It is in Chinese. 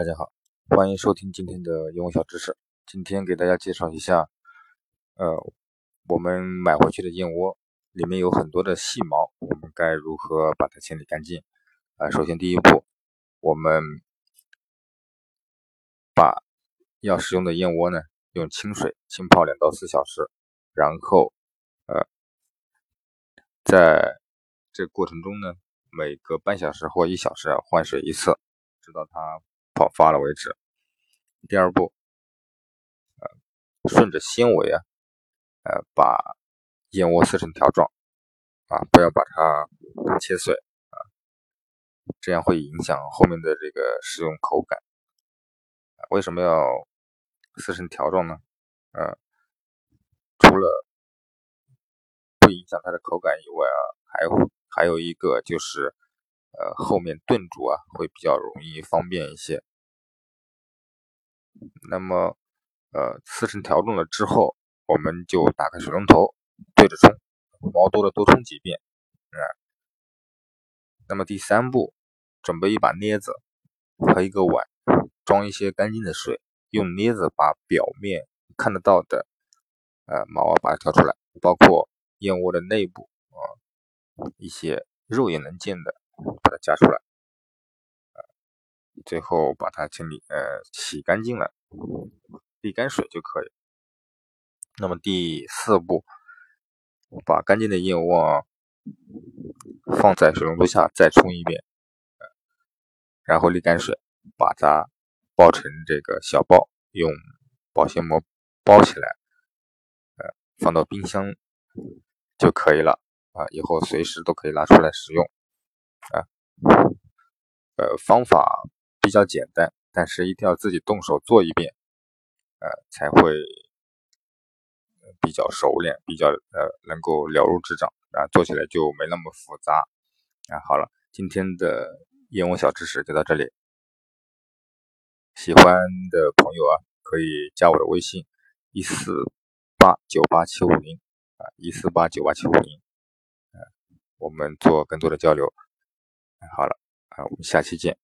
大家好，欢迎收听今天的英文小知识。今天给大家介绍一下，我们买回去的燕窝里面有很多的细毛，我们该如何把它清理干净？首先第一步，我们把要食用的燕窝呢，用清水浸泡2到4小时，然后在这过程中呢，每隔半小时或1小时换水一次，直到它泡发了为止。第二步，顺着纤维把燕窝撕成条状，不要把它切碎，这样会影响后面的这个食用口感。为什么要撕成条状呢？除了不影响它的口感以外还有一个就是后面炖煮会比较容易方便一些。那么撕成条状了之后，我们就打开水龙头对着冲，毛多了多冲几遍。那么第三步，准备一把镊子和一个碗，装一些干净的水，用镊子把表面看得到的毛把它挑出来，包括燕窝的内部一些肉眼能见的把它夹出来，最后把它清理洗干净了，沥干水就可以。那么第四步，把干净的燕窝放在水龙头下再冲一遍，然后沥干水，把它包成这个小包，用保鲜膜包起来，放到冰箱就可以了。以后随时都可以拿出来使用。方法比较简单，但是一定要自己动手做一遍，才会比较熟练，比较能够了如指掌，做起来就没那么复杂。好了，今天的英文小知识就到这里。喜欢的朋友可以加我的微信148987501148987501。我们做更多的交流。好了，我们下期见。